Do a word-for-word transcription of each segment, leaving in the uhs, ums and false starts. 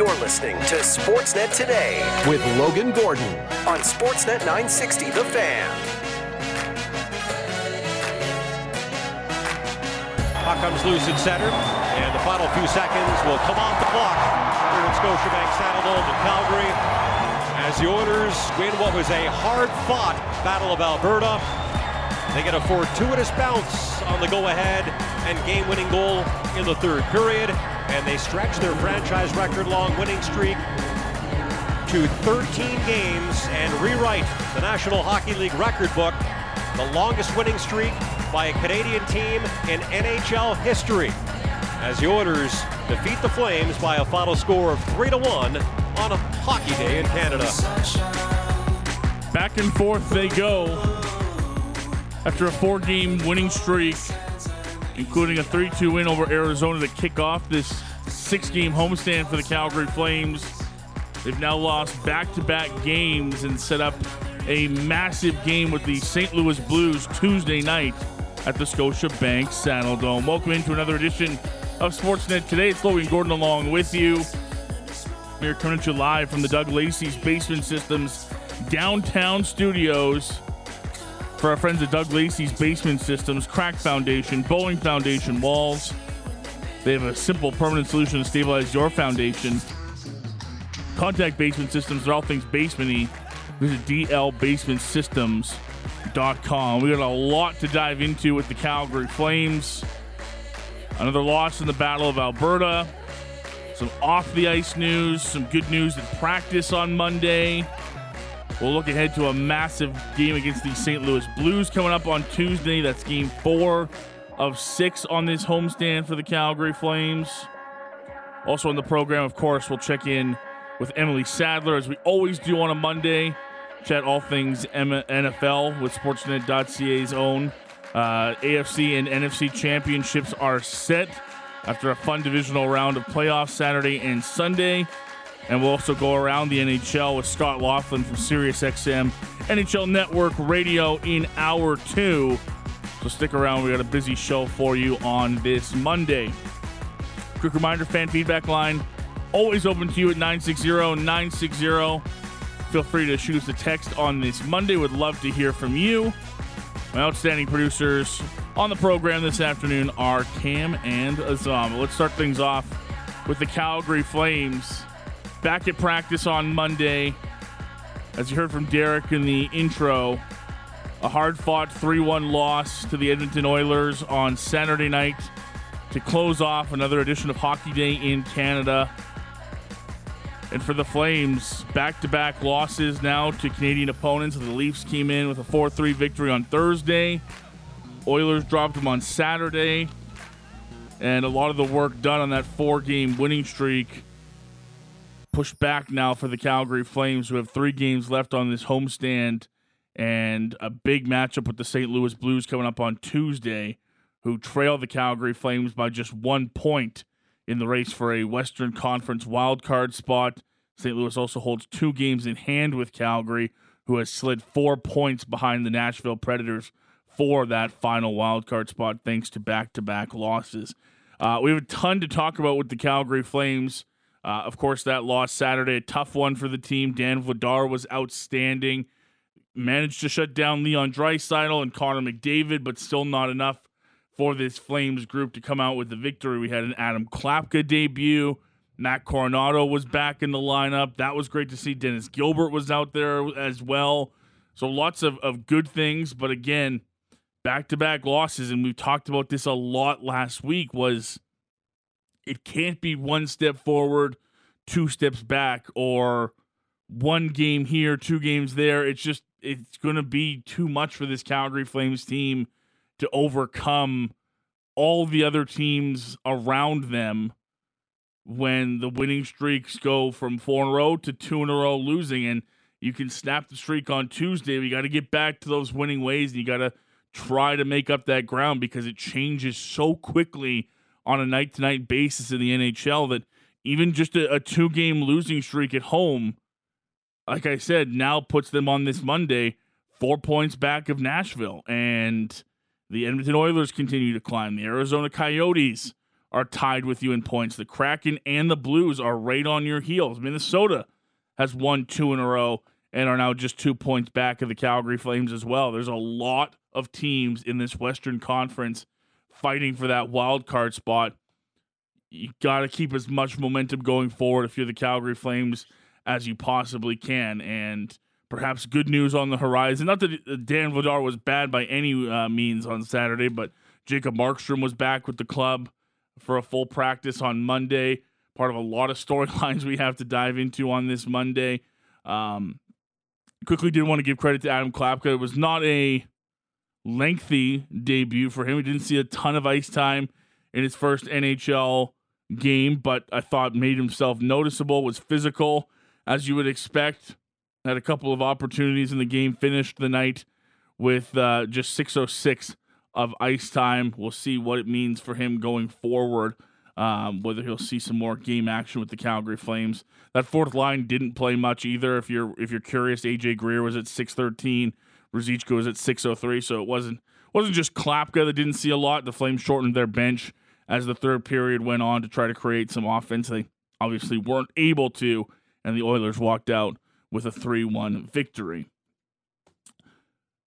You're listening to Sportsnet Today with Logan Gordon on Sportsnet nine sixty The Fan. Puck comes loose in center, and the final few seconds will come off the clock here in Scotiabank Saddledome in Calgary as the Oilers win what was a hard-fought Battle of Alberta. They get a fortuitous bounce on the go-ahead and game-winning goal in the third period, and they stretch their franchise record-long winning streak to thirteen games and rewrite the National Hockey League record book, the longest winning streak by a Canadian team in N H L history, as the Oilers defeat the Flames by a final score of three to one on a hockey day in Canada. Back and forth they go after a four-game winning streak, including a three two win over Arizona to kick off this six-game homestand for the Calgary Flames. They've now lost back-to-back games and set up a massive game with the Saint Louis Blues Tuesday night at the Scotiabank Saddledome. Welcome into another edition of Sportsnet Today. It's Logan Gordon along with you. We're coming to you live from the Doug Lacey's Basement Systems downtown studios. For our friends at Doug Lacey's Basement Systems, crack foundation, bowling foundation, walls. They have a simple permanent solution to stabilize your foundation. Contact Basement Systems. They're all things basement-y. Visit d l basement systems dot com. We got a lot to dive into with the Calgary Flames. Another loss in the Battle of Alberta. Some off-the-ice news. Some good news in practice on Monday. We'll look ahead to a massive game against the Saint Louis Blues coming up on Tuesday. That's game four of six on this homestand for the Calgary Flames. Also on the program, of course, we'll check in with Emily Sadler, as we always do on a Monday. Chat all things N F L with Sportsnet dot c a's own. Uh, A F C and N F C championships are set after a fun divisional round of playoffs Saturday and Sunday. And we'll also go around the N H L with Scott Laughlin from SiriusXM N H L Network Radio in Hour two. So stick around. We got a busy show for you on this Monday. Quick reminder, fan feedback line always open to you at nine six zero nine six zero. Feel free to shoot us a text on this Monday. Would love to hear from you. My outstanding producers on the program this afternoon are Cam and Azam. Let's start things off with the Calgary Flames. Back at practice on Monday, as you heard from Derek in the intro, a hard-fought three one loss to the Edmonton Oilers on Saturday night to close off another edition of Hockey Day in Canada. And for the Flames, back-to-back losses now to Canadian opponents. The Leafs came in with a four three victory on Thursday. Oilers dropped them on Saturday. And a lot of the work done on that four-game winning streak pushed back now for the Calgary Flames, who have three games left on this homestand and a big matchup with the Saint Louis Blues coming up on Tuesday, who trail the Calgary Flames by just one point in the race for a Western Conference wildcard spot. Saint Louis also holds two games in hand with Calgary, who has slid four points behind the Nashville Predators for that final wildcard spot thanks to back-to-back losses. Uh, we have a ton to talk about with the Calgary Flames. Uh, of course, that loss Saturday, a tough one for the team. Dan Vladar was outstanding. Managed to shut down Leon Draisaitl and Connor McDavid, but still not enough for this Flames group to come out with the victory. We had an Adam Klapka debut. Matt Coronado was back in the lineup. That was great to see. Dennis Gilbert was out there as well. So lots of, of good things, but again, back-to-back losses, and we talked about this a lot last week, was it can't be one step forward, two steps back, or one game here, two games there. It's just, it's going to be too much for this Calgary Flames team to overcome all the other teams around them when the winning streaks go from four in a row to two in a row losing. And you can snap the streak on Tuesday. We got to get back to those winning ways, and you got to try to make up that ground because it changes so quickly on a night-to-night basis in the N H L that even just a, a two-game losing streak at home, like I said, now puts them on this Monday four points back of Nashville. And the Edmonton Oilers continue to climb. The Arizona Coyotes are tied with you in points. The Kraken and the Blues are right on your heels. Minnesota has won two in a row and are now just two points back of the Calgary Flames as well. There's a lot of teams in this Western Conference fighting for that wild card spot. You got to keep as much momentum going forward if you're the Calgary Flames as you possibly can. And perhaps good news on the horizon. Not that Dan Vladar was bad by any uh, means on Saturday, but Jacob Markstrom was back with the club for a full practice on Monday. Part of a lot of storylines we have to dive into on this Monday. Um, quickly did want to give credit to Adam Klapka. It was not a lengthy debut for him. We didn't see a ton of ice time in his first N H L game, but I thought made himself noticeable, was physical, as you would expect. Had a couple of opportunities in the game, finished the night with uh, just six oh six of ice time. We'll see what it means for him going forward, um, whether he'll see some more game action with the Calgary Flames. That fourth line didn't play much either. If you're if you're curious, A J. Greer was at six thirteen, Ruzichka was at six oh three, so it wasn't, wasn't just Klapka that didn't see a lot. The Flames shortened their bench as the third period went on to try to create some offense. They obviously weren't able to, and the Oilers walked out with a three one victory.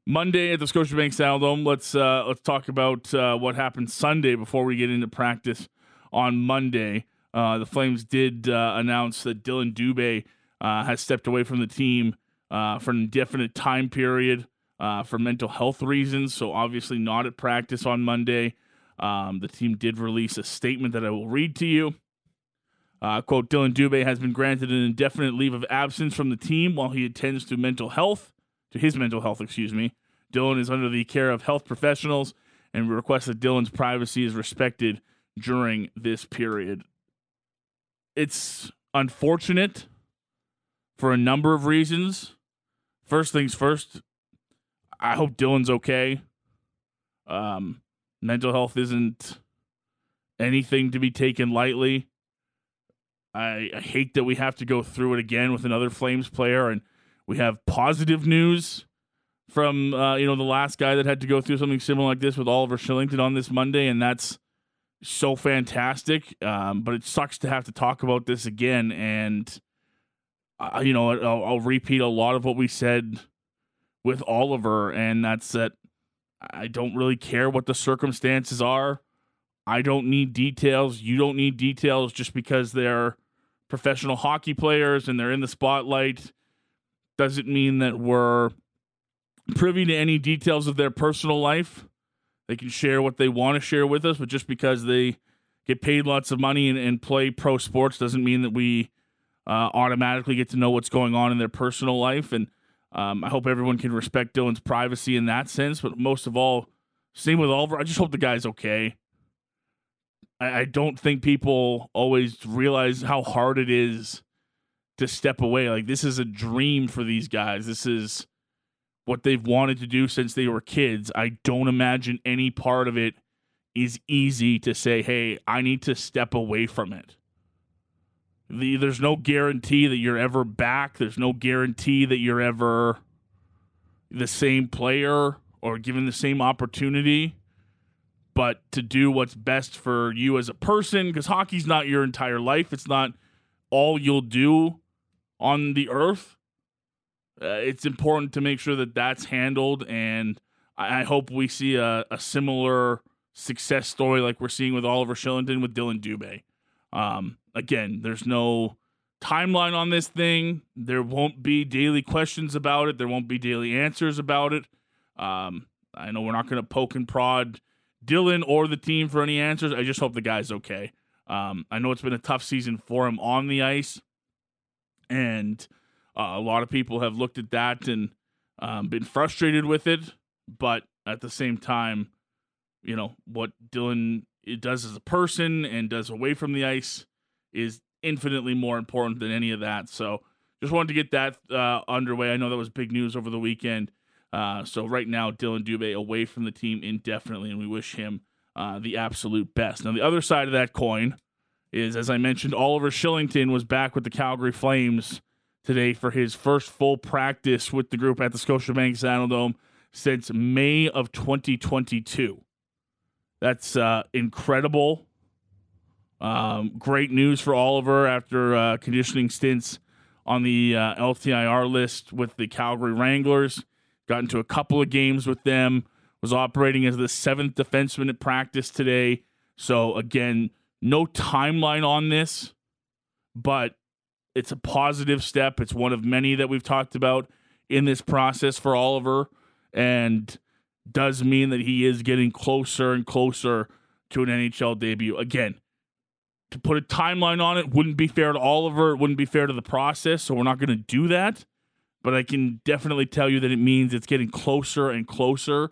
Monday at the Scotiabank Saddledome, let's, uh, let's talk about uh, what happened Sunday before we get into practice on Monday. Uh, the Flames did uh, announce that Dylan Dubé uh, has stepped away from the team uh, for an indefinite time period. Uh, for mental health reasons, so obviously not at practice on Monday. Um, the team did release a statement that I will read to you. Uh, quote, Dylan Dubé has been granted an indefinite leave of absence from the team while he attends to mental health, to his mental health, excuse me. Dylan is under the care of health professionals, and we request that Dylan's privacy is respected during this period. It's unfortunate for a number of reasons. First things first, I hope Dylan's okay. Um, mental health isn't anything to be taken lightly. I, I hate that we have to go through it again with another Flames player, and we have positive news from uh, you know the last guy that had to go through something similar like this with Oliver Kylington on this Monday, and that's so fantastic. Um, but it sucks to have to talk about this again, and uh, you know I'll, I'll repeat a lot of what we said with Oliver, and that's that I don't really care what the circumstances are. I don't need details. You don't need details just because they're professional hockey players and they're in the spotlight. Doesn't mean that we're privy to any details of their personal life. They can share what they want to share with us, but just because they get paid lots of money and, and play pro sports doesn't mean that we uh, automatically get to know what's going on in their personal life. And Um, I hope everyone can respect Dylan's privacy in that sense, but most of all, same with Oliver, I just hope the guy's okay. I, I don't think people always realize how hard it is to step away. Like, this is a dream for these guys. This is what they've wanted to do since they were kids. I don't imagine any part of it is easy to say, hey, I need to step away from it. The, there's no guarantee that you're ever back. There's no guarantee that you're ever the same player or given the same opportunity. But to do what's best for you as a person, because hockey's not your entire life. It's not all you'll do on the earth. Uh, it's important to make sure that that's handled, and I, I hope we see a, a similar success story like we're seeing with Oliver Kylington with Dylan Dubé. Um, again, there's no timeline on this thing. There won't be daily questions about it. There won't be daily answers about it. Um, I know we're not going to poke and prod Dylan or the team for any answers. I just hope the guy's okay. Um, I know it's been a tough season for him on the ice, and uh, a lot of people have looked at that and um, been frustrated with it. But at the same time, you know, what Dylan it does as a person and does away from the ice is infinitely more important than any of that. So just wanted to get that uh, underway. I know that was big news over the weekend. Uh, so right now, Dylan Dubé away from the team indefinitely, and we wish him uh, the absolute best. Now, the other side of that coin is, as I mentioned, Oliver Kylington was back with the Calgary Flames today for his first full practice with the group at the Scotiabank Saddledome since May of twenty twenty-two. That's uh, incredible. Um, great news for Oliver after uh, conditioning stints on the uh, L T I R list with the Calgary Wranglers. Got into a couple of games with them. Was operating as the seventh defenseman at practice today. So, again, no timeline on this, but it's a positive step. It's one of many that we've talked about in this process for Oliver, and does mean that he is getting closer and closer to an N H L debut. Again, to put a timeline on it wouldn't be fair to Oliver. It wouldn't be fair to the process, so we're not going to do that. But I can definitely tell you that it means it's getting closer and closer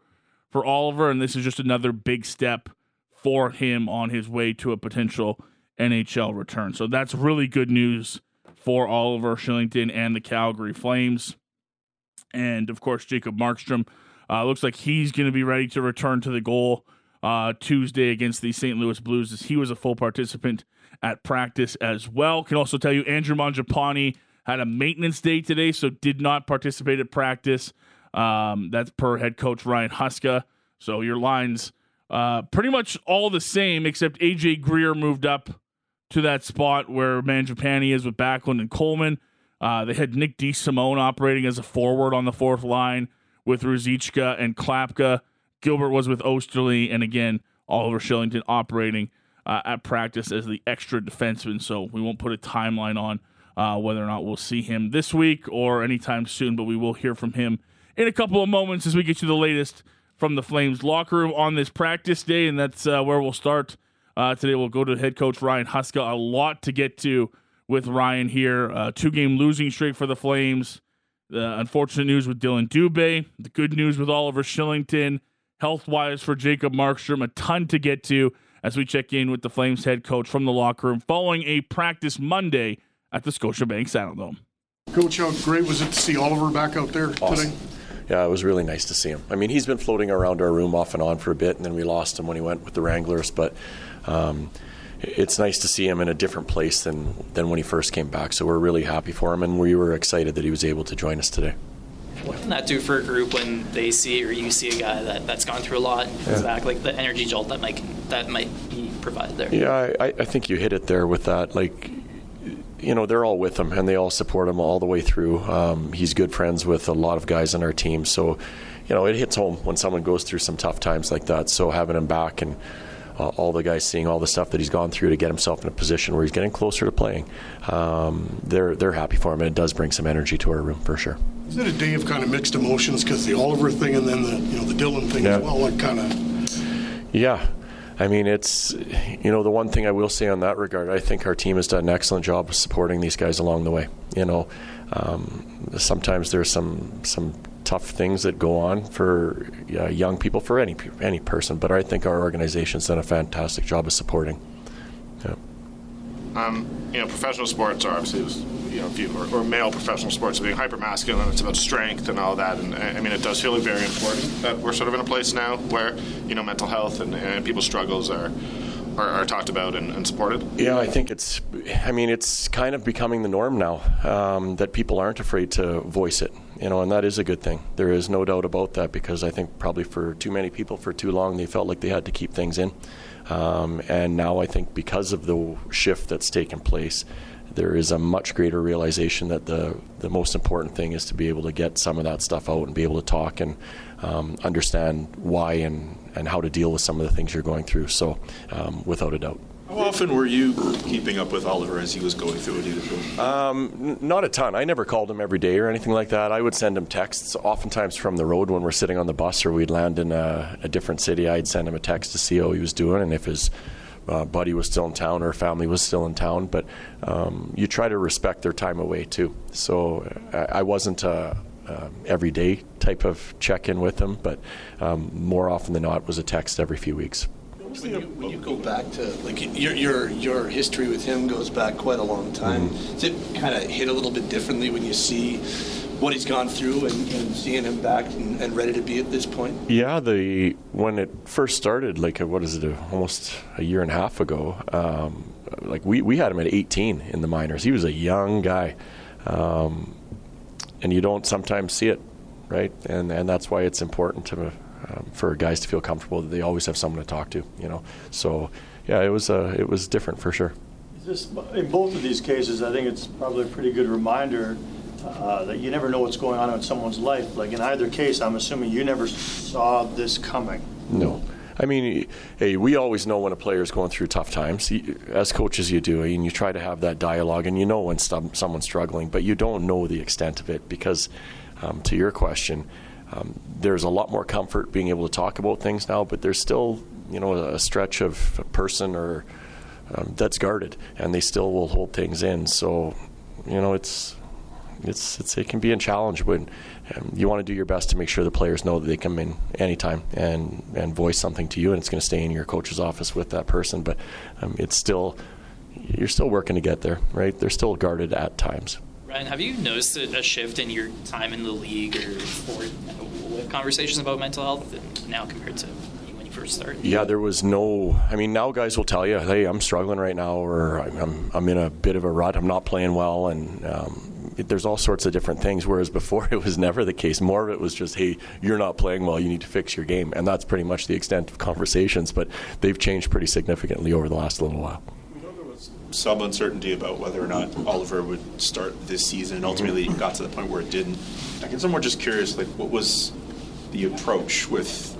for Oliver, and this is just another big step for him on his way to a potential N H L return. So that's really good news for Oliver Shillington and the Calgary Flames. And, of course, Jacob Markstrom uh, looks like he's going to be ready to return to the goal uh, Tuesday against the Saint Louis Blues, as he was a full participant at practice as well. Can also tell you Andrew Mangiapane had a maintenance day today, so did not participate at practice. Um, that's per head coach Ryan Huska. So your lines uh, pretty much all the same, except A J. Greer moved up to that spot where Mangiapane is with Backlund and Coleman. Uh, they had Nick DeSimone operating as a forward on the fourth line with Ruzichka and Klapka. Gilbert was with Oesterle, and again, Oliver Shillington operating uh, at practice as the extra defenseman. So we won't put a timeline on uh, whether or not we'll see him this week or anytime soon, but we will hear from him in a couple of moments as we get you the latest from the Flames locker room on this practice day, and that's uh, where we'll start. Uh, today we'll go to head coach Ryan Huska. A lot to get to with Ryan here. Uh, two-game losing streak for the Flames. The unfortunate news with Dylan Dubé. The good news with Oliver Shillington. Health-wise for Jacob Markstrom. A ton to get to as we check in with the Flames head coach from the locker room following a practice Monday at the Scotiabank Saddledome. Coach, how great was it to see Oliver back out there awesome. Today? Yeah, it was really nice to see him. I mean, he's been floating around our room off and on for a bit, and then we lost him when he went with the Wranglers, but um, it's nice to see him in a different place than, than when he first came back. So we're really happy for him, and we were excited that he was able to join us today. What can that do for a group when they see or you see a guy that, that's gone through a lot and comes yeah. back, like the energy jolt that might, that might be provided there? Yeah, I, I think you hit it there with that. Like, you know, they're all with him and they all support him all the way through. Um, he's good friends with a lot of guys on our team. So, you know, it hits home when someone goes through some tough times like that. So having him back and uh, all the guys seeing all the stuff that he's gone through to get himself in a position where he's getting closer to playing, um, they're they're happy for him, and it does bring some energy to our room for sure. Is it a day of kind of mixed emotions because the Oliver thing and then the, you know, the Dylan thing yeah. as well, like kind of? Yeah. I mean, it's, you know, the one thing I will say on that regard, I think our team has done an excellent job of supporting these guys along the way. You know, um, sometimes there's some some tough things that go on for uh, young people, for any any person, but I think our organization's done a fantastic job of supporting. Yeah. Um, you know, professional sports are obviously, you know, if you, or, or male professional sports are being hyper-masculine, it's about strength and all that, and I mean, it does feel very important that we're sort of in a place now where, you know, mental health and, and people's struggles are are, are talked about and, and supported. Yeah, I think it's, I mean, it's kind of becoming the norm now, um, that people aren't afraid to voice it, you know, and that is a good thing. There is no doubt about that, because I think probably for too many people for too long, they felt like they had to keep things in. Um, and now I think because of the shift that's taken place, there is a much greater realization that the, the most important thing is to be able to get some of that stuff out and be able to talk and um, understand why and, and how to deal with some of the things you're going through. So um, without a doubt. How often were you keeping up with Oliver as he was going through it? Either? Um, n- not a ton. I never called him every day or anything like that. I would send him texts, oftentimes from the road when we're sitting on the bus or we'd land in a, a different city. I'd send him a text to see how he was doing and if his uh, buddy was still in town or family was still in town. But um, you try to respect their time away too. So I, I wasn't a, a everyday type of check-in with him, but um, more often than not was a text every few weeks. When you, when you go back to, like, your your your history with him goes back quite a long time. Mm-hmm. Does it kind of hit a little bit differently when you see what he's gone through and, and seeing him back and, and ready to be at this point? Yeah, the when it first started, like, what is it, almost a year and a half ago, um, like, we, we had him at eighteen in the minors. He was a young guy, um, and you don't sometimes see it, right? And, and that's why it's important to... Um, for guys to feel comfortable that they always have someone to talk to, you know. So yeah, it was uh, it was different for sure. Just in both of these cases, I think it's probably a pretty good reminder uh, that you never know what's going on in someone's life. Like in either case, I'm assuming you never saw this coming. No. I mean, hey, we always know when a player's going through tough times. As coaches, you do, and you try to have that dialogue, and you know when some, someone's struggling, but you don't know the extent of it because, um, to your question, um, there's a lot more comfort being able to talk about things now, but there's still, you know, a stretch of a person or um, that's guarded, and they still will hold things in. So, you know, it's it's, it's it can be a challenge when. You want to do your best to make sure the players know that they come in anytime and, and voice something to you, and it's going to stay in your coach's office with that person. But um, it's still, you're still working to get there, right? They're still guarded at times. Ryan, have you noticed a shift in your time in the league or for conversations about mental health now compared to when you first started? Yeah, there was no, I mean, now guys will tell you, hey, I'm struggling right now, or I'm, I'm in a bit of a rut, I'm not playing well, and um, there's all sorts of different things, whereas before it was never the case. More of it was just, hey, you're not playing well, you need to fix your game, and that's pretty much the extent of conversations, but they've changed pretty significantly over the last little while. We know there was some uncertainty about whether or not Oliver would start this season, and ultimately it got to the point where it didn't. I guess I'm more just curious, like, what was the approach with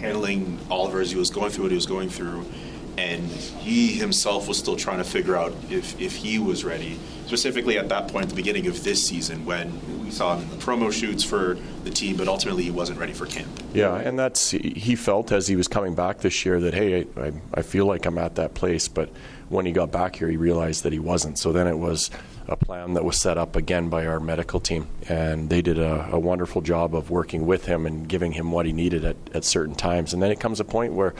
handling Oliver as he was going through what he was going through, and he himself was still trying to figure out if, if he was ready, specifically at that point at the beginning of this season when we saw him in the promo shoots for the team, but ultimately he wasn't ready for camp. Yeah, and that's, he felt as he was coming back this year that, hey, I, I feel like I'm at that place, but when he got back here, he realized that he wasn't. So then it was a plan that was set up again by our medical team, and they did a, a wonderful job of working with him and giving him what he needed at, at certain times. And then it comes a point where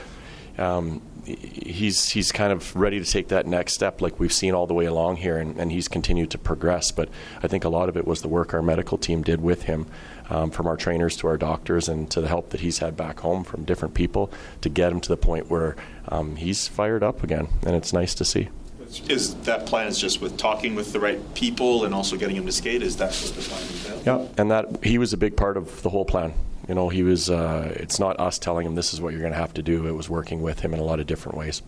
um, he's he's kind of ready to take that next step like we've seen all the way along here, and, and he's continued to progress. But I think a lot of it was the work our medical team did with him, um, from our trainers to our doctors and to the help that he's had back home from different people to get him to the point where um, he's fired up again, and it's nice to see. Is that plan is just with talking with the right people and also getting him to skate? Is that what the plan is about? Yeah, and that he was a big part of the whole plan. You know, he was, uh, it's not us telling him this is what you're going to have to do. It was working with him in a lot of different ways.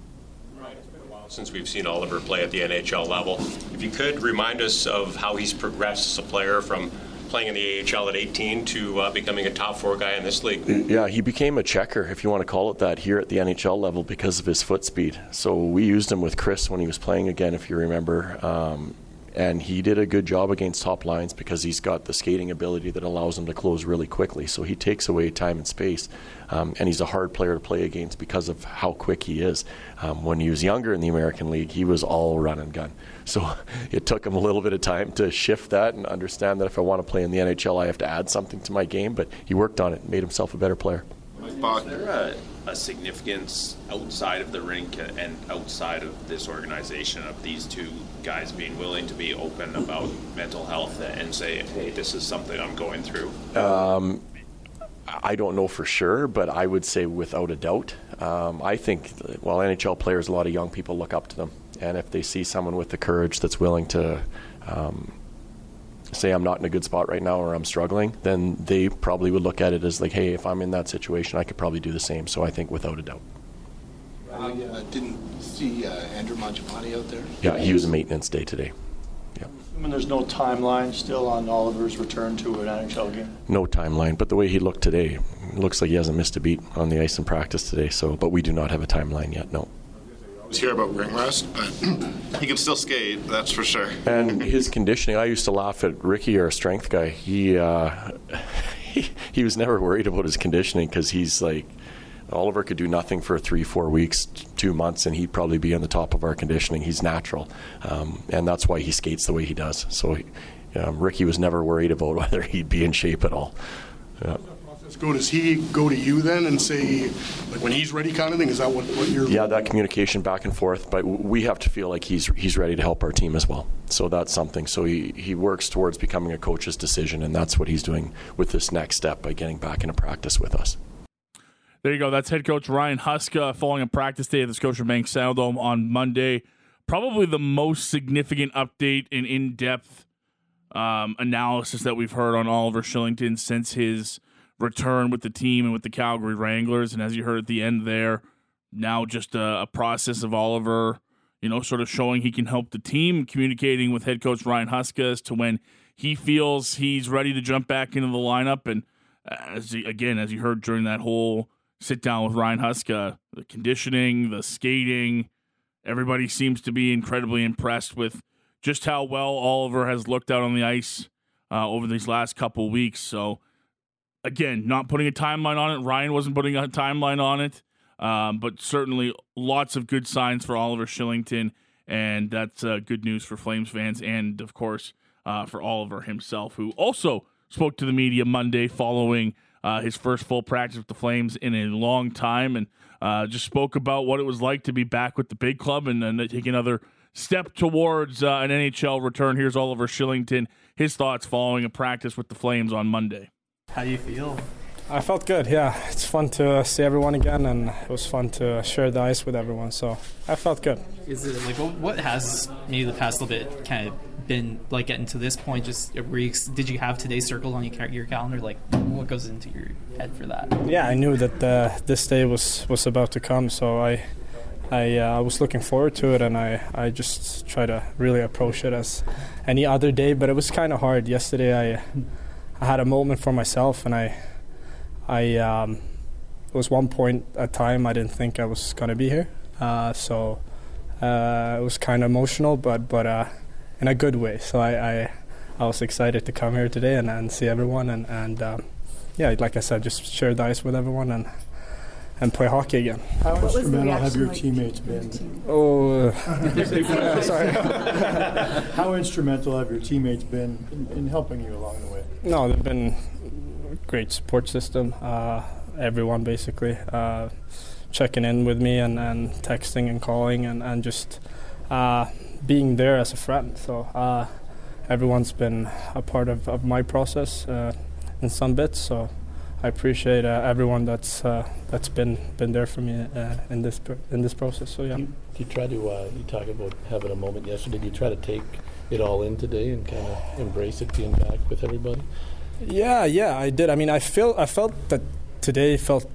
Right. It's been a while since we've seen Oliver play at the N H L level. If you could remind us of how he's progressed as a player from playing in the A H L at eighteen to uh, becoming a top four guy in this league. Yeah, he became a checker, if you want to call it that, here at the N H L level because of his foot speed. So we used him with Chris when he was playing again, if you remember. Um, And he did a good job against top lines because he's got the skating ability that allows him to close really quickly. So he takes away time and space. Um, and he's a hard player to play against because of how quick he is. Um, when he was younger in the American League, he was all run and gun. So it took him a little bit of time to shift that and understand that if I want to play in the N H L, I have to add something to my game. But he worked on it and made himself a better player. Is there a, a significance outside of the rink and outside of this organization of these two guys being willing to be open about mental health and say, hey, this is something I'm going through? Um, I don't know for sure, but I would say without a doubt. Um, I think, well, N H L players, a lot of young people look up to them. And if they see someone with the courage that's willing to um, say I'm not in a good spot right now or I'm struggling, then they probably would look at it as like, hey, if I'm in that situation, I could probably do the same. So I think without a doubt. I uh, didn't see uh, Andrew Mangiapane out there. Yeah, he was a maintenance day today. Yeah. I mean, there's no timeline still on Oliver's return to an N H L game? No timeline, but the way he looked today, it looks like he hasn't missed a beat on the ice in practice today. So, but we do not have a timeline yet, no. I always hear about ring rust, but he can still skate, that's for sure. And his conditioning, I used to laugh at Ricky, our strength guy. He uh, he, he was never worried about his conditioning because he's like, Oliver could do nothing for three, four weeks, two months, and he'd probably be on the top of our conditioning. He's natural, um, and that's why he skates the way he does. So he, um, Ricky was never worried about whether he'd be in shape at all. Yeah. Go, does he go to you then and say, like, when he's ready kind of thing? Is that what, what you're... Yeah, that communication back and forth. But we have to feel like he's he's ready to help our team as well. So that's something. So he, he works towards becoming a coach's decision, and that's what he's doing with this next step by getting back into practice with us. There you go. That's head coach Ryan Huska following a practice day at the Scotiabank Saddledome on Monday. Probably the most significant update and in-depth um, analysis that we've heard on Oliver Shillington since his return with the team and with the Calgary Wranglers. And as you heard at the end there, now just a, a process of Oliver, you know, sort of showing he can help the team, communicating with head coach Ryan Huska as to when he feels he's ready to jump back into the lineup. And as he, again, as you heard during that whole sit down with Ryan Huska, the conditioning, the skating, everybody seems to be incredibly impressed with just how well Oliver has looked out on the ice uh, over these last couple weeks. So again, not putting a timeline on it. Ryan wasn't putting a timeline on it. Um, but certainly lots of good signs for Oliver Kylington, and that's uh, good news for Flames fans and, of course, uh, for Oliver himself, who also spoke to the media Monday following uh, his first full practice with the Flames in a long time, and uh, just spoke about what it was like to be back with the big club and then take another step towards uh, an N H L return. Here's Oliver Kylington, his thoughts following a practice with the Flames on Monday. How do you feel? I felt good, yeah. It's fun to see everyone again, and it was fun to share the ice with everyone, so I felt good. Is it like, what has maybe the past little bit kind of been like getting to this point? Just weeks, did you have today circled on your calendar? Like, what goes into your head for that? Yeah, I knew that uh, this day was, was about to come, so I I uh, was looking forward to it, and I, I just try to really approach it as any other day, but it was kind of hard. Yesterday, I I had a moment for myself, and I. I um, it was one point at time I didn't think I was gonna be here, uh, so uh, it was kind of emotional, but but uh, in a good way. So I, I I was excited to come here today and, and see everyone and and um, yeah, like I said, just share the ice with everyone and and play hockey again. How instrumental have your like teammates been? Team? Oh, uh, sorry. How instrumental have your teammates been in, in helping you along the way? No, they've been. Great support system, uh, everyone basically uh, checking in with me and, and texting and calling and, and just uh, being there as a friend. So uh, everyone's been a part of, of my process uh, in some bits, so I appreciate uh, everyone that's uh, that's been, been there for me uh, in this in this process. So yeah. Do you, do you try to uh, you talk about having a moment yesterday? Do you try to take it all in today and kind of embrace it being back with everybody? Yeah, yeah, I did. I mean, I feel I felt that today felt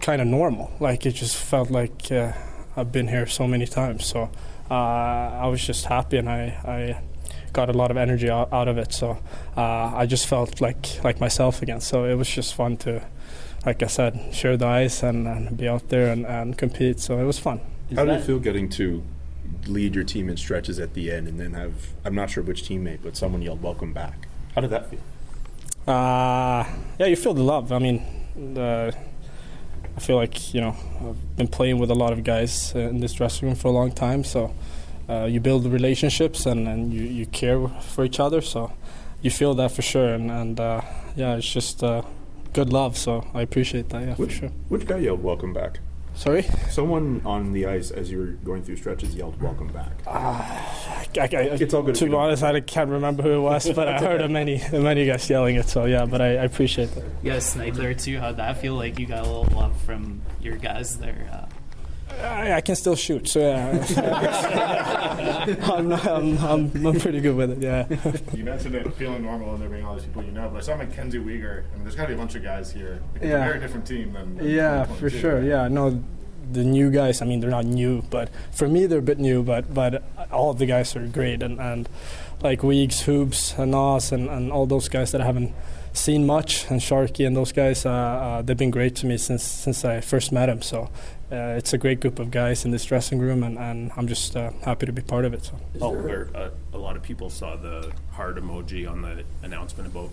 kind of normal. Like it just felt like uh, I've been here so many times. So uh, I was just happy, and I, I got a lot of energy out, out of it. So uh, I just felt like like myself again. So it was just fun to, like I said, share the ice and, and be out there and, and compete. So it was fun. How did it feel getting to lead your team in stretches at the end, and then have I'm not sure which teammate, but someone yelled "Welcome back"? How did that feel? Uh, yeah, you feel the love. I mean, uh, I feel like, you know, I've been playing with a lot of guys in this dressing room for a long time, so uh, you build relationships and, and you, you care for each other, so you feel that for sure. And, and uh, yeah, it's just uh, good love, so I appreciate that, yeah, which, for sure. Which guy yelled "Welcome back"? Sorry? Someone on the ice as you were going through stretches yelled "Welcome back." Uh, I, I, it's all good. To be honest, I can't remember who it was, but I heard many many guys yelling it, so yeah, but I, I appreciate that. You got a snipe there too. How'd that feel? Like you got a little love from your guys there? Uh... I, I can still shoot, so yeah. I'm, not, I'm, I'm, I'm pretty good with it, yeah. You mentioned it feeling normal and there being all these people you know, but I saw Mackenzie Weegar. I mean, there's got to be a bunch of guys here. It's yeah. A very different team than... than yeah, for sure, yeah. No, the new guys, I mean, they're not new, but for me they're a bit new, but, but all of the guys are great, and, and like Weegs, Hoops, and Nas, and, and all those guys that I haven't seen much, and Sharky and those guys, uh, uh, they've been great to me since, since I first met them, so... Uh, it's a great group of guys in this dressing room, and, and I'm just uh, happy to be part of it. So. Oh, there, uh, a lot of people saw the heart emoji on the announcement about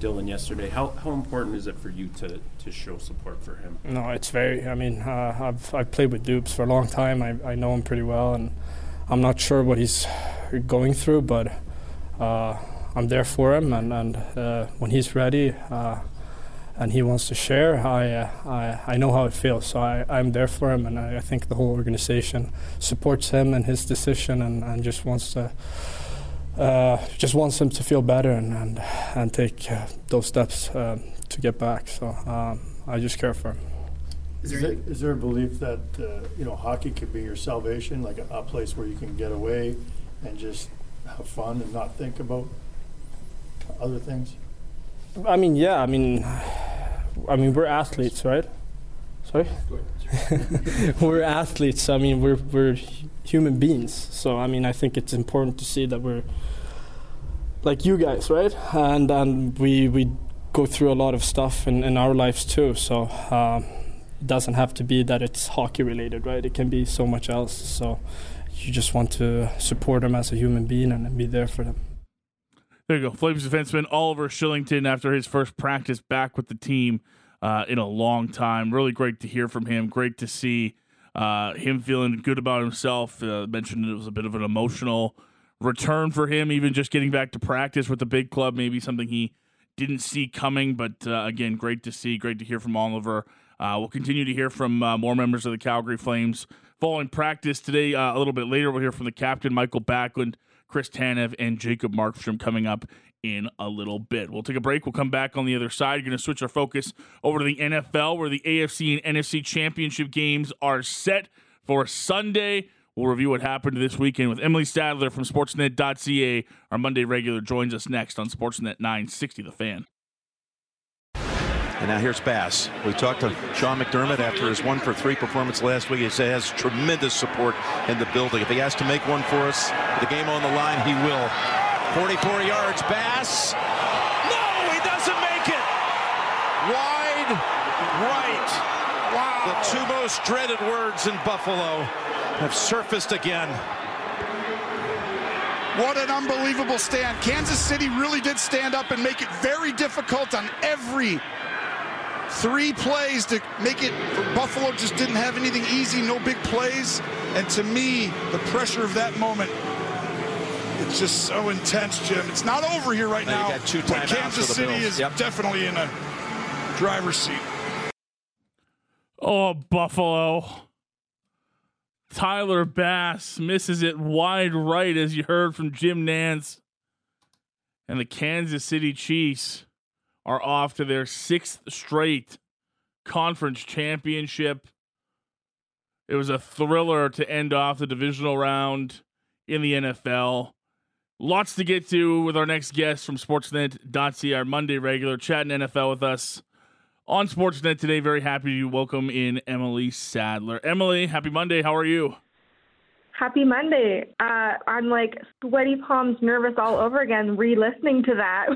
Dylan yesterday. How how important is it for you to, to show support for him? No, it's very. I mean, uh, I've I've played with Dubes for a long time. I I know him pretty well, and I'm not sure what he's going through, but uh, I'm there for him, and and uh, when he's ready. Uh, And he wants to share. I uh, I, I know how it feels, so I, I'm there for him, and I, I think the whole organization supports him and his decision, and, and just wants to uh, just wants him to feel better and and, and take uh, those steps uh, to get back. So um, I just care for him. Is there, is there, is there a belief that uh, you know hockey could be your salvation, like a, a place where you can get away and just have fun and not think about other things? I mean, yeah. I mean, I mean, we're athletes, right? Sorry? We're athletes. I mean, we're we're human beings. So, I mean, I think it's important to see that we're like you guys, right? And and we we go through a lot of stuff in, in our lives too. So um, it doesn't have to be that it's hockey related, right? It can be so much else. So you just want to support them as a human being and be there for them. There you go. Flames defenseman Oliver Kylington after his first practice back with the team uh, in a long time. Really great to hear from him. Great to see uh, him feeling good about himself. Uh, mentioned it was a bit of an emotional return for him, even just getting back to practice with the big club, maybe something he didn't see coming. But uh, again, great to see. Great to hear from Oliver. Uh, we'll continue to hear from uh, more members of the Calgary Flames following practice today. Uh, a little bit later, we'll hear from the captain, Michael Backlund, Chris Tanev, and Jacob Markstrom coming up in a little bit. We'll take a break. We'll come back on the other side. We're going to switch our focus over to the N F L, where the A F C and N F C championship games are set for Sunday. We'll review what happened this weekend with Emily Sadler from Sportsnet dot C A. Our Monday regular joins us next on Sportsnet nine sixty, The Fan. And now here's Bass. We talked to Sean McDermott after his one for three performance last week. He said he has tremendous support in the building. If he has to make one for us, the game on the line, he will. forty-four yards, Bass. No, he doesn't make it. Wide right. Wow. The two most dreaded words in Buffalo have surfaced again. What an unbelievable stand. Kansas City really did stand up and make it very difficult on every three plays to make it. Buffalo just didn't have anything easy, no big plays. And to me, the pressure of that moment, it's just so intense, Jim. It's not over here right now, now got two but Kansas City is yep. definitely in a driver's seat. Oh, Buffalo. Tyler Bass misses it wide right, as you heard from Jim Nantz. And the Kansas City Chiefs are off to their sixth straight conference championship. It was a thriller to end off the divisional round in the N F L. Lots to get to with our next guest from Sportsnet dot C A, our Monday regular, chatting N F L with us on Sportsnet today. Very happy to welcome in Emily Sadler. Emily, happy Monday. How are you? Happy Monday. Uh, I'm like sweaty palms, nervous all over again, re-listening to that.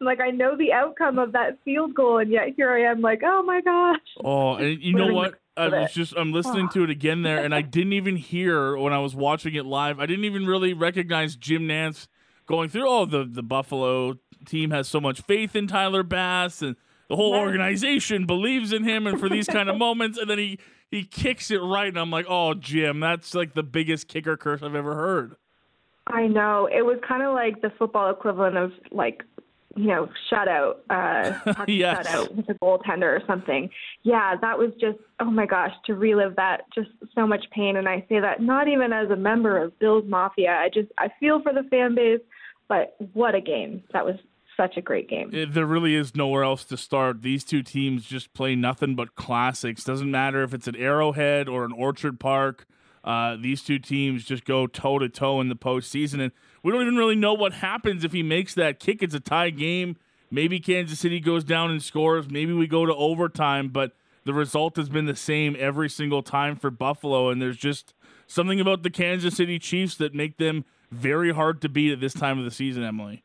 I'm like, I know the outcome of that field goal, and yet here I am like, oh my gosh. Oh, and you know what? I was just, I'm listening oh. to it again there, and I didn't even hear when I was watching it live. I didn't even really recognize Jim Nantz going through, oh, the, the Buffalo team has so much faith in Tyler Bass, and the whole organization believes in him, and for these kind of moments, and then he, he kicks it right, and I'm like, oh, Jim, that's like the biggest kicker curse I've ever heard. I know. It was kind of like the football equivalent of, like, you know, shutout, uh, yes. shutout with a goaltender or something. Yeah, that was just, oh, my gosh, to relive that, just so much pain, and I say that not even as a member of Bills Mafia. I just, I feel for the fan base, but what a game. That was such a great game. It, there really is nowhere else to start. These two teams just play nothing but classics. Doesn't matter if it's an Arrowhead or an Orchard Park. Uh, these two teams just go toe-to-toe in the postseason. And we don't even really know what happens if he makes that kick. It's a tie game. Maybe Kansas City goes down and scores. Maybe we go to overtime. But the result has been the same every single time for Buffalo. And there's just something about the Kansas City Chiefs that make them very hard to beat at this time of the season, Emily.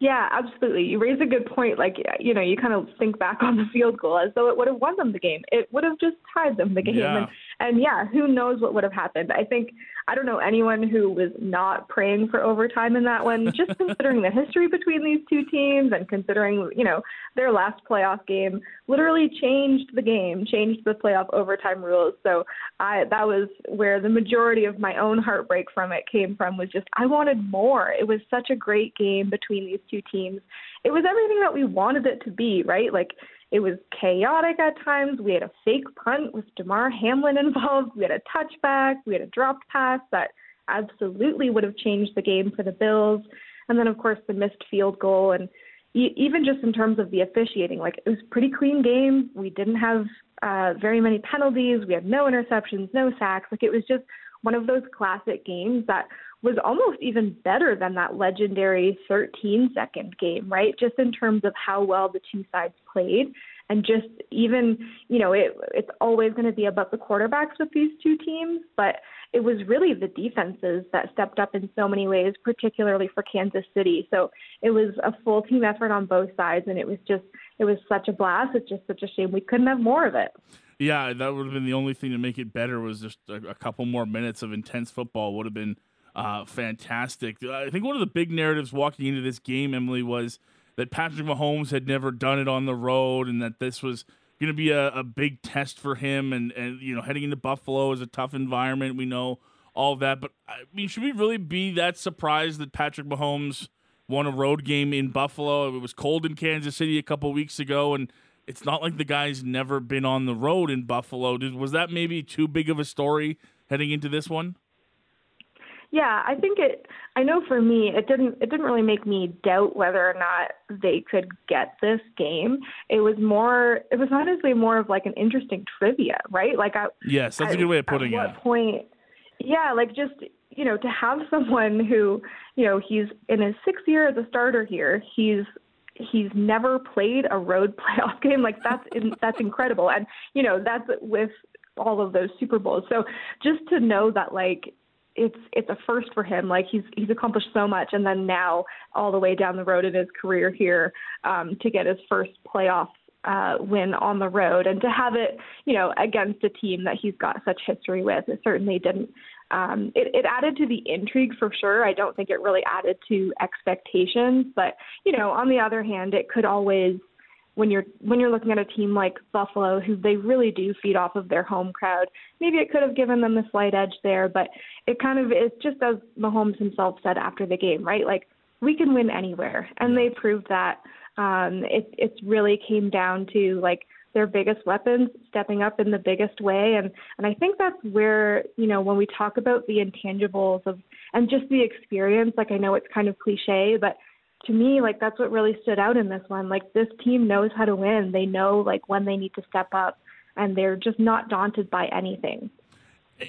Yeah, absolutely. You raise a good point. Like, you know, you kind of think back on the field goal as though it would have won them the game. It would have just tied them the game. Yeah. And, and yeah, who knows what would have happened. I think, I don't know anyone who was not praying for overtime in that one, just considering the history between these two teams and considering, you know, their last playoff game literally changed the game, changed the playoff overtime rules. So I, that was where the majority of my own heartbreak from it came from, was just, I wanted more. It was such a great game between these two teams. It was everything that we wanted it to be, right? Like, it was chaotic at times. We had a fake punt with Damar Hamlin involved. We had a touchback. We had a dropped pass that absolutely would have changed the game for the Bills. And then, of course, the missed field goal. And e- even just in terms of the officiating, like, it was a pretty clean game. We didn't have uh, very many penalties. We had no interceptions, no sacks. Like, it was just one of those classic games that was almost even better than that legendary thirteen second game, right? Just in terms of how well the two sides played And just even, you know, it, it's always going to be about the quarterbacks with these two teams, but it was really the defenses that stepped up in so many ways, particularly for Kansas City. So it was a full team effort on both sides, and it was just, it was such a blast. It's just such a shame we couldn't have more of it. Yeah, that would have been the only thing to make it better, was just a, a couple more minutes of intense football would have been uh, fantastic. I think one of the big narratives walking into this game, Emily, was that Patrick Mahomes had never done it on the road, and that this was going to be a, a big test for him. And, and, you know, heading into Buffalo is a tough environment. We know all that. But, I mean, should we really be that surprised that Patrick Mahomes won a road game in Buffalo? It was cold in Kansas City a couple weeks ago, and it's not like the guy's never been on the road in Buffalo. Did, was that maybe too big of a story heading into this one? Yeah, I think it, I know for me, it didn't, it didn't really make me doubt whether or not they could get this game. It was more, it was honestly more of like an interesting trivia, right? Like, I, yes, that's I, a good way of putting at it. At what point, yeah, like just, you know, to have someone who, you know, he's in his sixth year as a starter here, he's, he's never played a road playoff game. Like that's, in, that's incredible. And, you know, that's with all of those Super Bowls. So just to know that, like, it's it's a first for him. Like he's he's accomplished so much, and then now all the way down the road in his career here um, to get his first playoff uh, win on the road, and to have it, you know, against a team that he's got such history with. It certainly didn't. Um, it, it added to the intrigue for sure. I don't think it really added to expectations, but you know, on the other hand, it could always. When you're when you're looking at a team like Buffalo, who they really do feed off of their home crowd, maybe it could have given them a slight edge there, but it kind of is just as Mahomes himself said after the game, right? Like, we can win anywhere, and they proved that. Um, it it really came down to like their biggest weapons stepping up in the biggest way, and and I think that's where, you know, when we talk about the intangibles of and just the experience, like I know it's kind of cliche, but to me, like, that's what really stood out in this one. Like, this team knows how to win. They know, like, when they need to step up, and they're just not daunted by anything.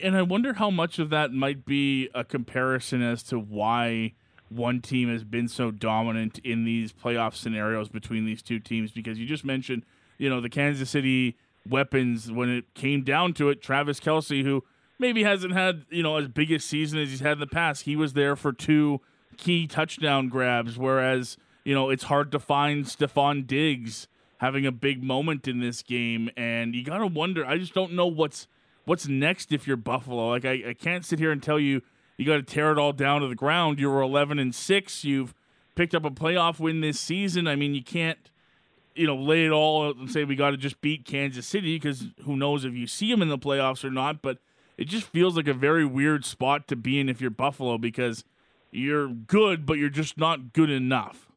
And I wonder how much of that might be a comparison as to why one team has been so dominant in these playoff scenarios between these two teams, because you just mentioned, you know, the Kansas City weapons. When it came down to it, Travis Kelce, who maybe hasn't had, you know, as big a season as he's had in the past, he was there for two key touchdown grabs, whereas, you know, it's hard to find Stephon Diggs having a big moment in this game. And you got to wonder, I just don't know what's what's next if you're Buffalo. Like, I, I can't sit here and tell you you got to tear it all down to the ground. You were eleven and six. You've picked up a playoff win this season. I mean, you can't, you know, lay it all out and say we got to just beat Kansas City, because who knows if you see them in the playoffs or not. But it just feels like a very weird spot to be in if you're Buffalo, because you're good, but you're just not good enough.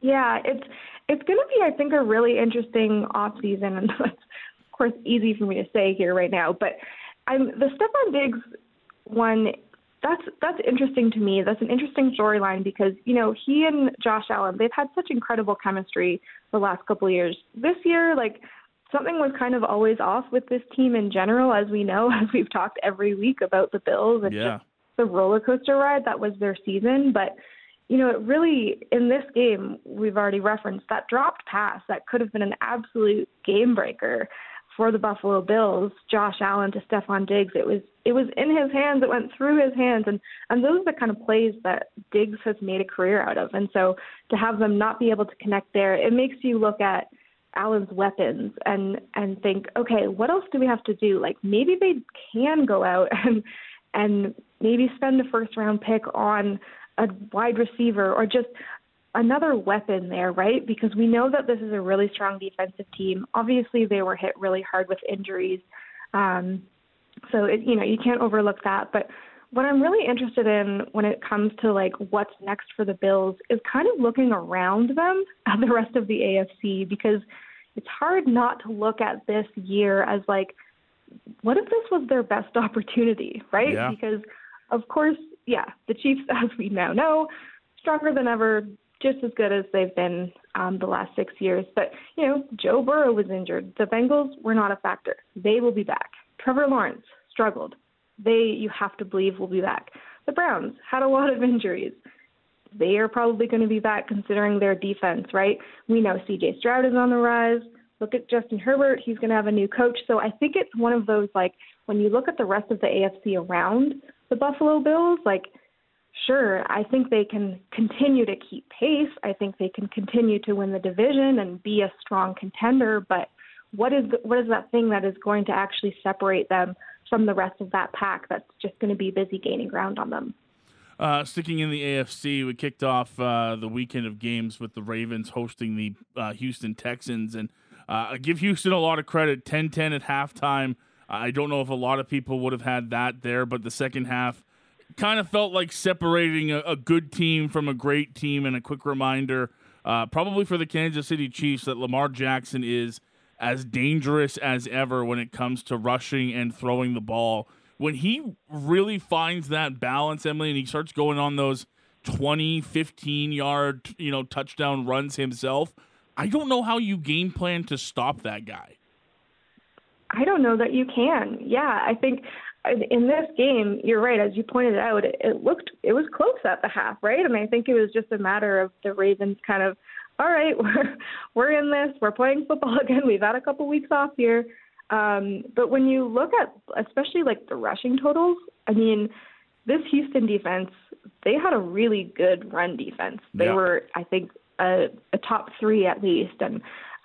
Yeah, it's it's going to be, I think, a really interesting offseason. And that's, of course, easy for me to say here right now. But I'm, the Stephon Diggs one, that's, that's interesting to me. That's an interesting storyline because, you know, he and Josh Allen, they've had such incredible chemistry the last couple of years. This year, like, something was kind of always off with this team in general, as we know, as we've talked every week about the Bills. And yeah. Just, the roller coaster ride that was their season. But, you know, it really, in this game, we've already referenced that dropped pass that could have been an absolute game breaker for the Buffalo Bills, Josh Allen to Stephon Diggs. It was, it was in his hands. It went through his hands. And, and those are the kind of plays that Diggs has made a career out of. And so to have them not be able to connect there, it makes you look at Allen's weapons and, and think, okay, what else do we have to do? Like, maybe they can go out and, and maybe spend a first-round pick on a wide receiver or just another weapon there, right? Because we know that this is a really strong defensive team. Obviously, they were hit really hard with injuries. Um, so, it, you know, you can't overlook that. But what I'm really interested in when it comes to, like, what's next for the Bills is kind of looking around them at the rest of the A F C, because it's hard not to look at this year as, like, what if this was their best opportunity, right? Yeah. Because, of course, yeah, the Chiefs, as we now know, stronger than ever, just as good as they've been um, the last six years. But, you know, Joe Burrow was injured. The Bengals were not a factor. They will be back. Trevor Lawrence struggled. They, you have to believe, will be back. The Browns had a lot of injuries. They are probably going to be back considering their defense, right? We know C J Stroud is on the rise. Look at Justin Herbert. He's going to have a new coach. So I think it's one of those, like, when you look at the rest of the A F C around the Buffalo Bills, like, sure, I think they can continue to keep pace. I think they can continue to win the division and be a strong contender. But what is the, what is that thing that is going to actually separate them from the rest of that pack that's just going to be busy gaining ground on them? Uh, sticking in the A F C, we kicked off uh, the weekend of games with the Ravens hosting the uh, Houston Texans. And uh, I give Houston a lot of credit, ten ten at halftime. I don't know if a lot of people would have had that there, but the second half kind of felt like separating a, a good team from a great team. And a quick reminder, uh, probably for the Kansas City Chiefs, that Lamar Jackson is as dangerous as ever when it comes to rushing and throwing the ball. When he really finds that balance, Emily, and he starts going on those twenty, fifteen-yard, you know, touchdown runs himself, I don't know how you game plan to stop that guy. I don't know that you can. Yeah, I think in this game, you're right. As you pointed out, it, it looked it was close at the half, right? And I think it was just a matter of the Ravens kind of, all right, we're, we're in this. We're playing football again. We've had a couple weeks off here. Um, but when you look at, especially like the rushing totals, I mean, this Houston defense, they had a really good run defense. They yeah. were, I think, a, a top three at least. And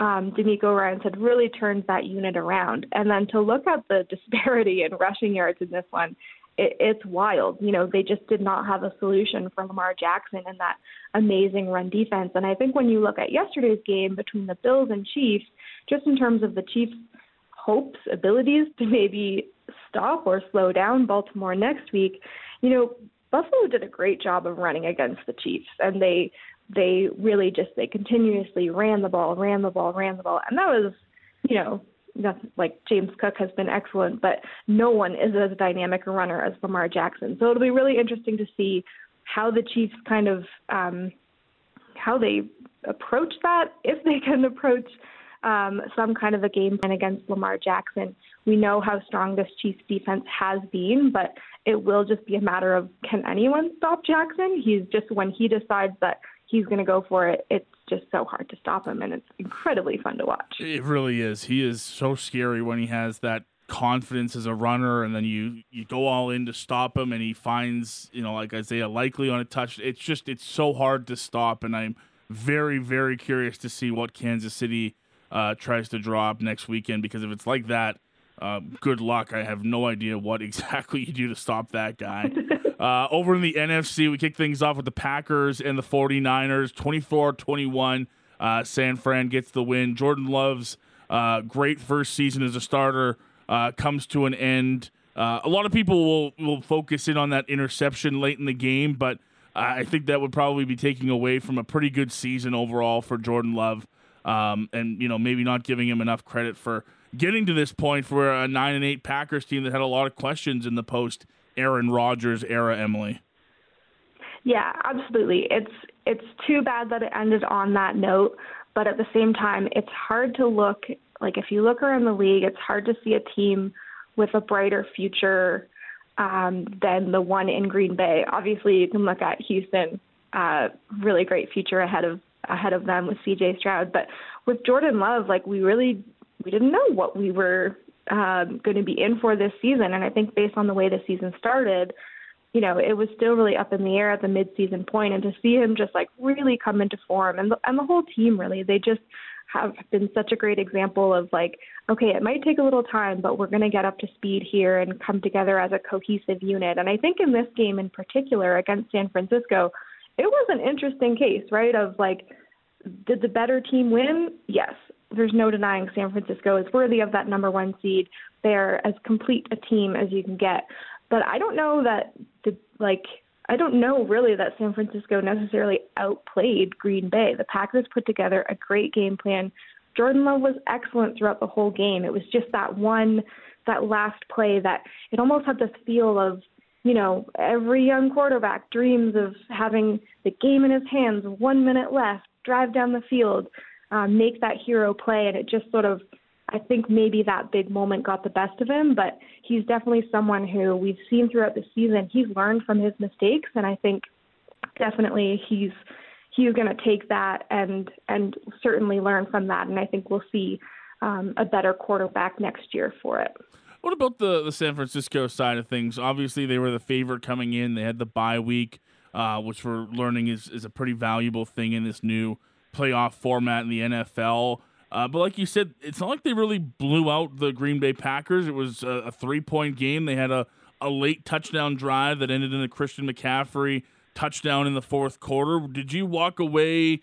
um, DeMeco Ryans had really turned that unit around. And then to look at the disparity in rushing yards in this one, it, it's wild. You know, they just did not have a solution for Lamar Jackson and that amazing run defense. And I think when you look at yesterday's game between the Bills and Chiefs, just in terms of the Chiefs' hopes, abilities to maybe stop or slow down Baltimore next week, you know, Buffalo did a great job of running against the Chiefs, and they they really just, they continuously ran the ball, ran the ball, ran the ball. And that was, you know, that's like James Cook has been excellent, but no one is as dynamic a runner as Lamar Jackson. So it'll be really interesting to see how the Chiefs kind of, um, how they approach that, if they can approach Um, some kind of a game plan against Lamar Jackson. We know how strong this Chiefs defense has been, but it will just be a matter of, can anyone stop Jackson? He's just, when he decides that he's going to go for it, it's just so hard to stop him, and it's incredibly fun to watch. It really is. He is so scary when he has that confidence as a runner, and then you, you go all in to stop him, and he finds, you know, like Isaiah Likely on a touch. It's just, it's so hard to stop, and I'm very, very curious to see what Kansas City Uh, tries to draw up next weekend, because if it's like that, uh, good luck. I have no idea what exactly you do to stop that guy. Uh, over in the N F C, we kick things off with the Packers and the forty-niners. twenty-four twenty-one, uh, San Fran gets the win. Jordan Love's uh, great first season as a starter uh, comes to an end. Uh, a lot of people will, will focus in on that interception late in the game, but I think that would probably be taking away from a pretty good season overall for Jordan Love. Um, and, you know, maybe not giving him enough credit for getting to this point for a nine and eight Packers team that had a lot of questions in the post Aaron Rodgers era, Emily. Yeah, absolutely. It's, it's too bad that it ended on that note, but at the same time, it's hard to look, like if you look around the league, it's hard to see a team with a brighter future um, than the one in Green Bay. Obviously you can look at Houston, uh, really great future ahead of, ahead of them with C J Stroud. But with Jordan Love, like we really, we didn't know what we were um, going to be in for this season. And I think based on the way the season started, you know, it was still really up in the air at the midseason point. And to see him just like really come into form, and the, and the whole team really, they just have been such a great example of like, okay, it might take a little time, but we're going to get up to speed here and come together as a cohesive unit. And I think in this game in particular against San Francisco, it was an interesting case, right, of like, did the better team win? Yes. There's no denying San Francisco is worthy of that number one seed. They're as complete a team as you can get. But I don't know that, the, like, I don't know really that San Francisco necessarily outplayed Green Bay. The Packers put together a great game plan. Jordan Love was excellent throughout the whole game. It was just that one, that last play that it almost had this feel of, you know, every young quarterback dreams of having the game in his hands, one minute left, drive down the field, um, make that hero play. And it just sort of, I think maybe that big moment got the best of him, but he's definitely someone who we've seen throughout the season. He's learned from his mistakes. And I think definitely he's, he's going to take that and, and certainly learn from that. And I think we'll see um, a better quarterback next year for it. What about the, the San Francisco side of things? Obviously, they were the favorite coming in. They had the bye week, uh, which we're learning is, is a pretty valuable thing in this new playoff format in the N F L. Uh, but like you said, it's not like they really blew out the Green Bay Packers. It was a, a three-point game. They had a, a late touchdown drive that ended in a Christian McCaffrey touchdown in the fourth quarter. Did you walk away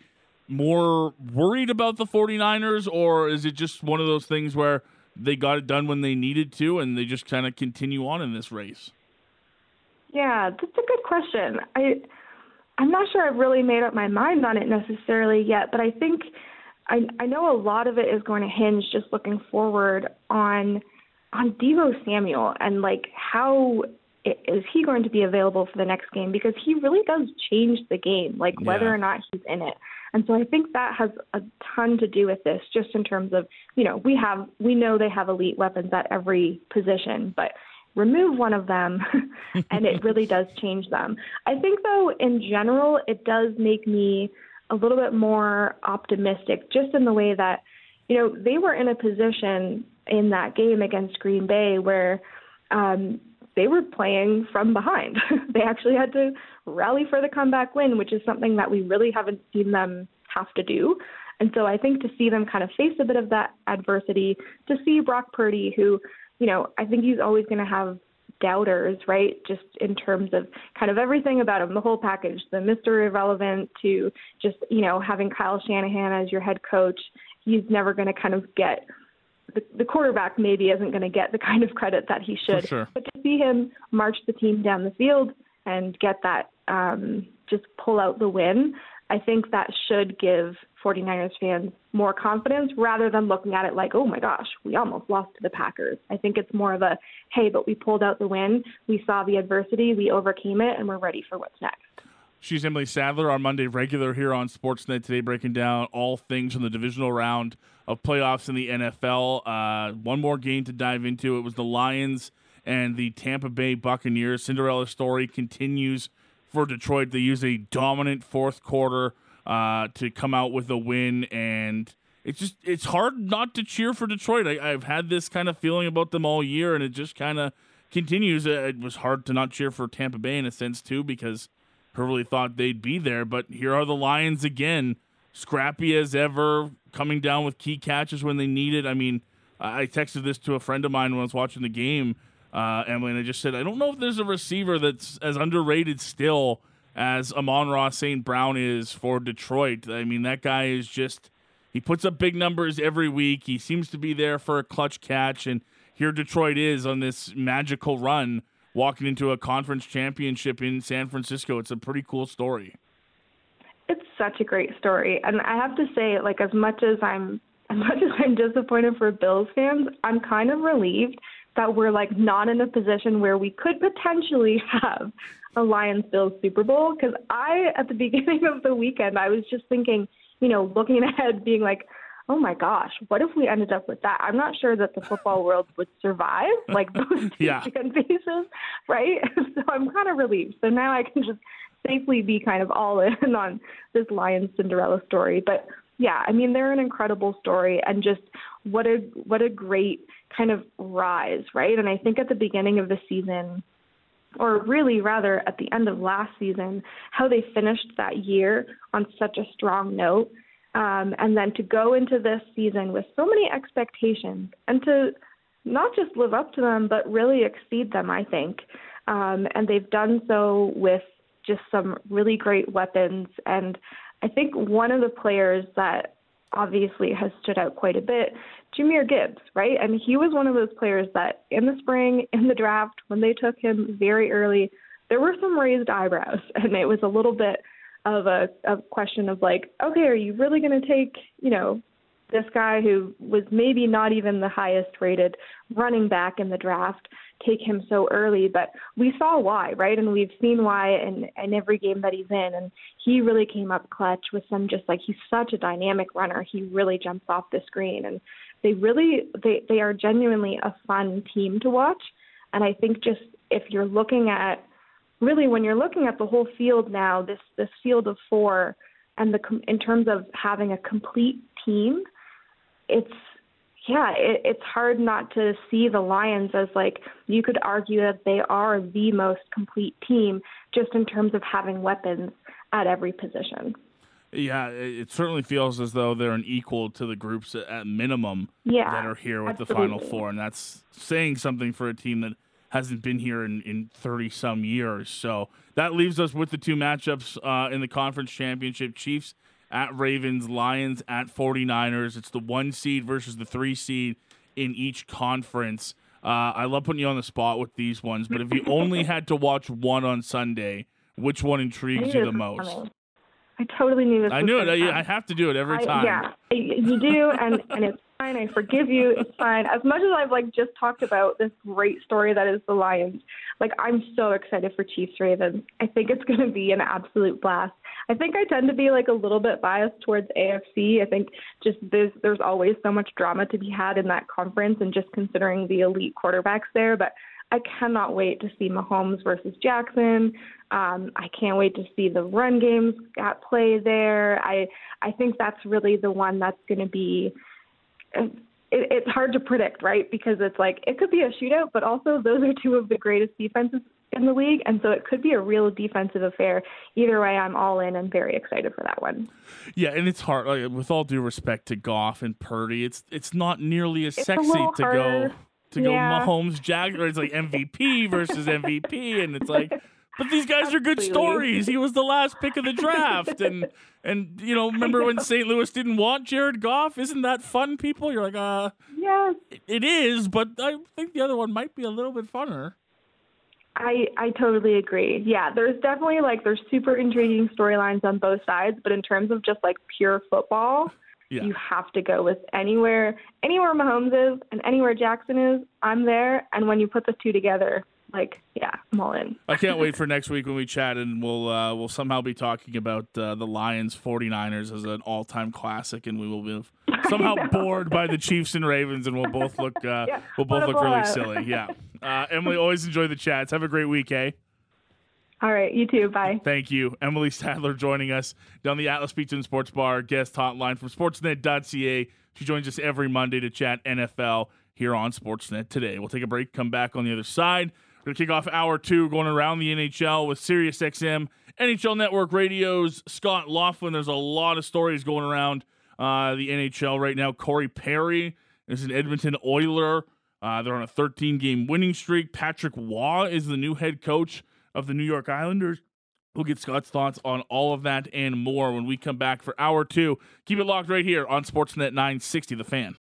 more worried about the 49ers, or is it just one of those things where they got it done when they needed to and they just kind of continue on in this race? Yeah, that's a good question. I, I'm not sure I've really made up my mind on it necessarily yet, but I think I, I know a lot of it is going to hinge just looking forward on on Deebo Samuel and like how it, is he going to be available for the next game, because he really does change the game, like yeah. whether or not he's in it. And so I think that has a ton to do with this, just in terms of, you know, we have we know they have elite weapons at every position, but remove one of them and it really does change them. I think, though, in general, it does make me a little bit more optimistic, just in the way that, you know, they were in a position in that game against Green Bay where um, they were playing from behind. They actually had to rally for the comeback win, which is something that we really haven't seen them have to do. And so I think to see them kind of face a bit of that adversity, to see Brock Purdy, who, you know, I think he's always going to have doubters, right? Just in terms of kind of everything about him, the whole package, the Mister Irrelevant to just, you know, having Kyle Shanahan as your head coach. He's never going to kind of get the, the quarterback maybe isn't going to get the kind of credit that he should. Sure. But to see him march the team down the field and get that, um, just pull out the win, I think that should give 49ers fans more confidence rather than looking at it like, oh my gosh, we almost lost to the Packers. I think it's more of a, hey, but we pulled out the win. We saw the adversity. We overcame it, and we're ready for what's next. She's Emily Sadler, our Monday regular here on Sportsnet Today, breaking down all things from the divisional round of playoffs in the N F L. Uh, one more game to dive into. It was the Lions and the Tampa Bay Buccaneers. Cinderella story continues for Detroit. They use a dominant fourth quarter uh, to come out with a win, and it's just it's hard not to cheer for Detroit. I, I've had this kind of feeling about them all year, and it just kind of continues. It was hard to not cheer for Tampa Bay in a sense too, because I really thought they'd be there, but here are the Lions again, scrappy as ever, coming down with key catches when they need it. I mean, I texted this to a friend of mine when I was watching the game, Uh, Emily, and I just said, I don't know if there's a receiver that's as underrated still as Amon-Ra Saint Brown is for Detroit. I mean, that guy is just, he puts up big numbers every week. He seems to be there for a clutch catch, and here Detroit is on this magical run, walking into a conference championship in San Francisco. It's a pretty cool story. It's such a great story. And I have to say, like, as much as I'm, as much as I'm disappointed for Bills fans, I'm kind of relieved that we're like not in a position where we could potentially have a Lions-Bills Super Bowl. Because I, at the beginning of the weekend, I was just thinking, you know, looking ahead, being like, oh my gosh, what if we ended up with that? I'm not sure that the football world would survive, like those two yeah. fan bases, right? So I'm kind of relieved. So now I can just safely be kind of all in on this Lions Cinderella story. But yeah, I mean, they're an incredible story, and just what a what a great kind of rise, right? And I think at the beginning of the season, or really rather at the end of last season, how they finished that year on such a strong note, um, and then to go into this season with so many expectations and to not just live up to them, but really exceed them, I think. Um, and they've done so with just some really great weapons. And I think one of the players that obviously has stood out quite a bit, Jahmyr Gibbs, right? And he was one of those players that in the spring, in the draft, when they took him very early, there were some raised eyebrows. And it was a little bit of a, a question of like, okay, are you really going to take, you know, this guy who was maybe not even the highest rated running back in the draft, take him so early? But we saw why, right? And we've seen why in, in every game that he's in. And he really came up clutch with some, just like, he's such a dynamic runner. He really jumps off the screen. And they really, they, they are genuinely a fun team to watch. And I think just if you're looking at, really when you're looking at the whole field now, this, this field of four, and the in terms of having a complete team, it's yeah, it, it's hard not to see the Lions as, like, you could argue that they are the most complete team just in terms of having weapons at every position. Yeah, it certainly feels as though they're an equal to the groups at minimum yeah, that are here with absolutely. the Final Four, and that's saying something for a team that hasn't been here in, in thirty-some years. So that leaves us with the two matchups uh, in the conference championship, Chiefs at Ravens, Lions at 49ers. It's the one seed versus the three seed in each conference. Uh, I love putting you on the spot with these ones, but if you only had to watch one on Sunday, which one intrigues you the most? Coming. I totally knew this. I knew it. I, I have to do it every I, time. Yeah, you do, and, and it's fine. I forgive you. It's fine. As much as I've like just talked about this great story that is the Lions, like I'm so excited for Chiefs Ravens. I think it's going to be an absolute blast. I think I tend to be like a little bit biased towards A F C. I think just there's there's always so much drama to be had in that conference, and just considering the elite quarterbacks there, but. I cannot wait to see Mahomes versus Jackson. Um, I can't wait to see the run games at play there. I I think that's really the one that's going to be it, – it's hard to predict, right? Because it's like it could be a shootout, but also those are two of the greatest defenses in the league, and so it could be a real defensive affair. Either way, I'm all in. I'm very excited for that one. Yeah, and it's hard. Like, with all due respect to Goff and Purdy, it's it's not nearly as it's sexy to harder. go – to go yeah. Mahomes, Jaguar, it's like M V P versus M V P, and it's like, but these guys Absolutely. are good stories. He was the last pick of the draft, and and you know, remember know. when Saint Louis didn't want Jared Goff? Isn't that fun, people? You're like, uh, yes, it is, but I think the other one might be a little bit funner. I, I totally agree. Yeah, there's definitely like there's super intriguing storylines on both sides, but in terms of just like pure football. Yeah. You have to go with anywhere, anywhere Mahomes is and anywhere Jackson is, I'm there. And when you put the two together, like, yeah, I'm all in. I can't wait for next week when we chat, and we'll uh, we'll somehow be talking about uh, the Lions 49ers as an all-time classic, and we will be somehow bored by the Chiefs and Ravens, and we'll both look uh, yeah, we'll both look really out. silly. Yeah, uh, Emily, always enjoy the chats. Have a great week, eh? All right, you too. Bye. Thank you. Emily Sadler joining us down the Atlas Pizza and Sports Bar guest hotline from Sportsnet dot C A. She joins us every Monday to chat N F L here on Sportsnet Today. We'll take a break, come back on the other side. We're going to kick off hour two going around the N H L with SiriusXM, N H L Network Radio's Scott Laughlin. There's a lot of stories going around uh, the N H L right now. Corey Perry is an Edmonton Oiler. Uh, they're on a thirteen-game winning streak. Patrick Waugh is the new head coach of the New York Islanders. We'll get Scott's thoughts on all of that and more when we come back for hour two. Keep it locked right here on Sportsnet nine sixty, The Fan.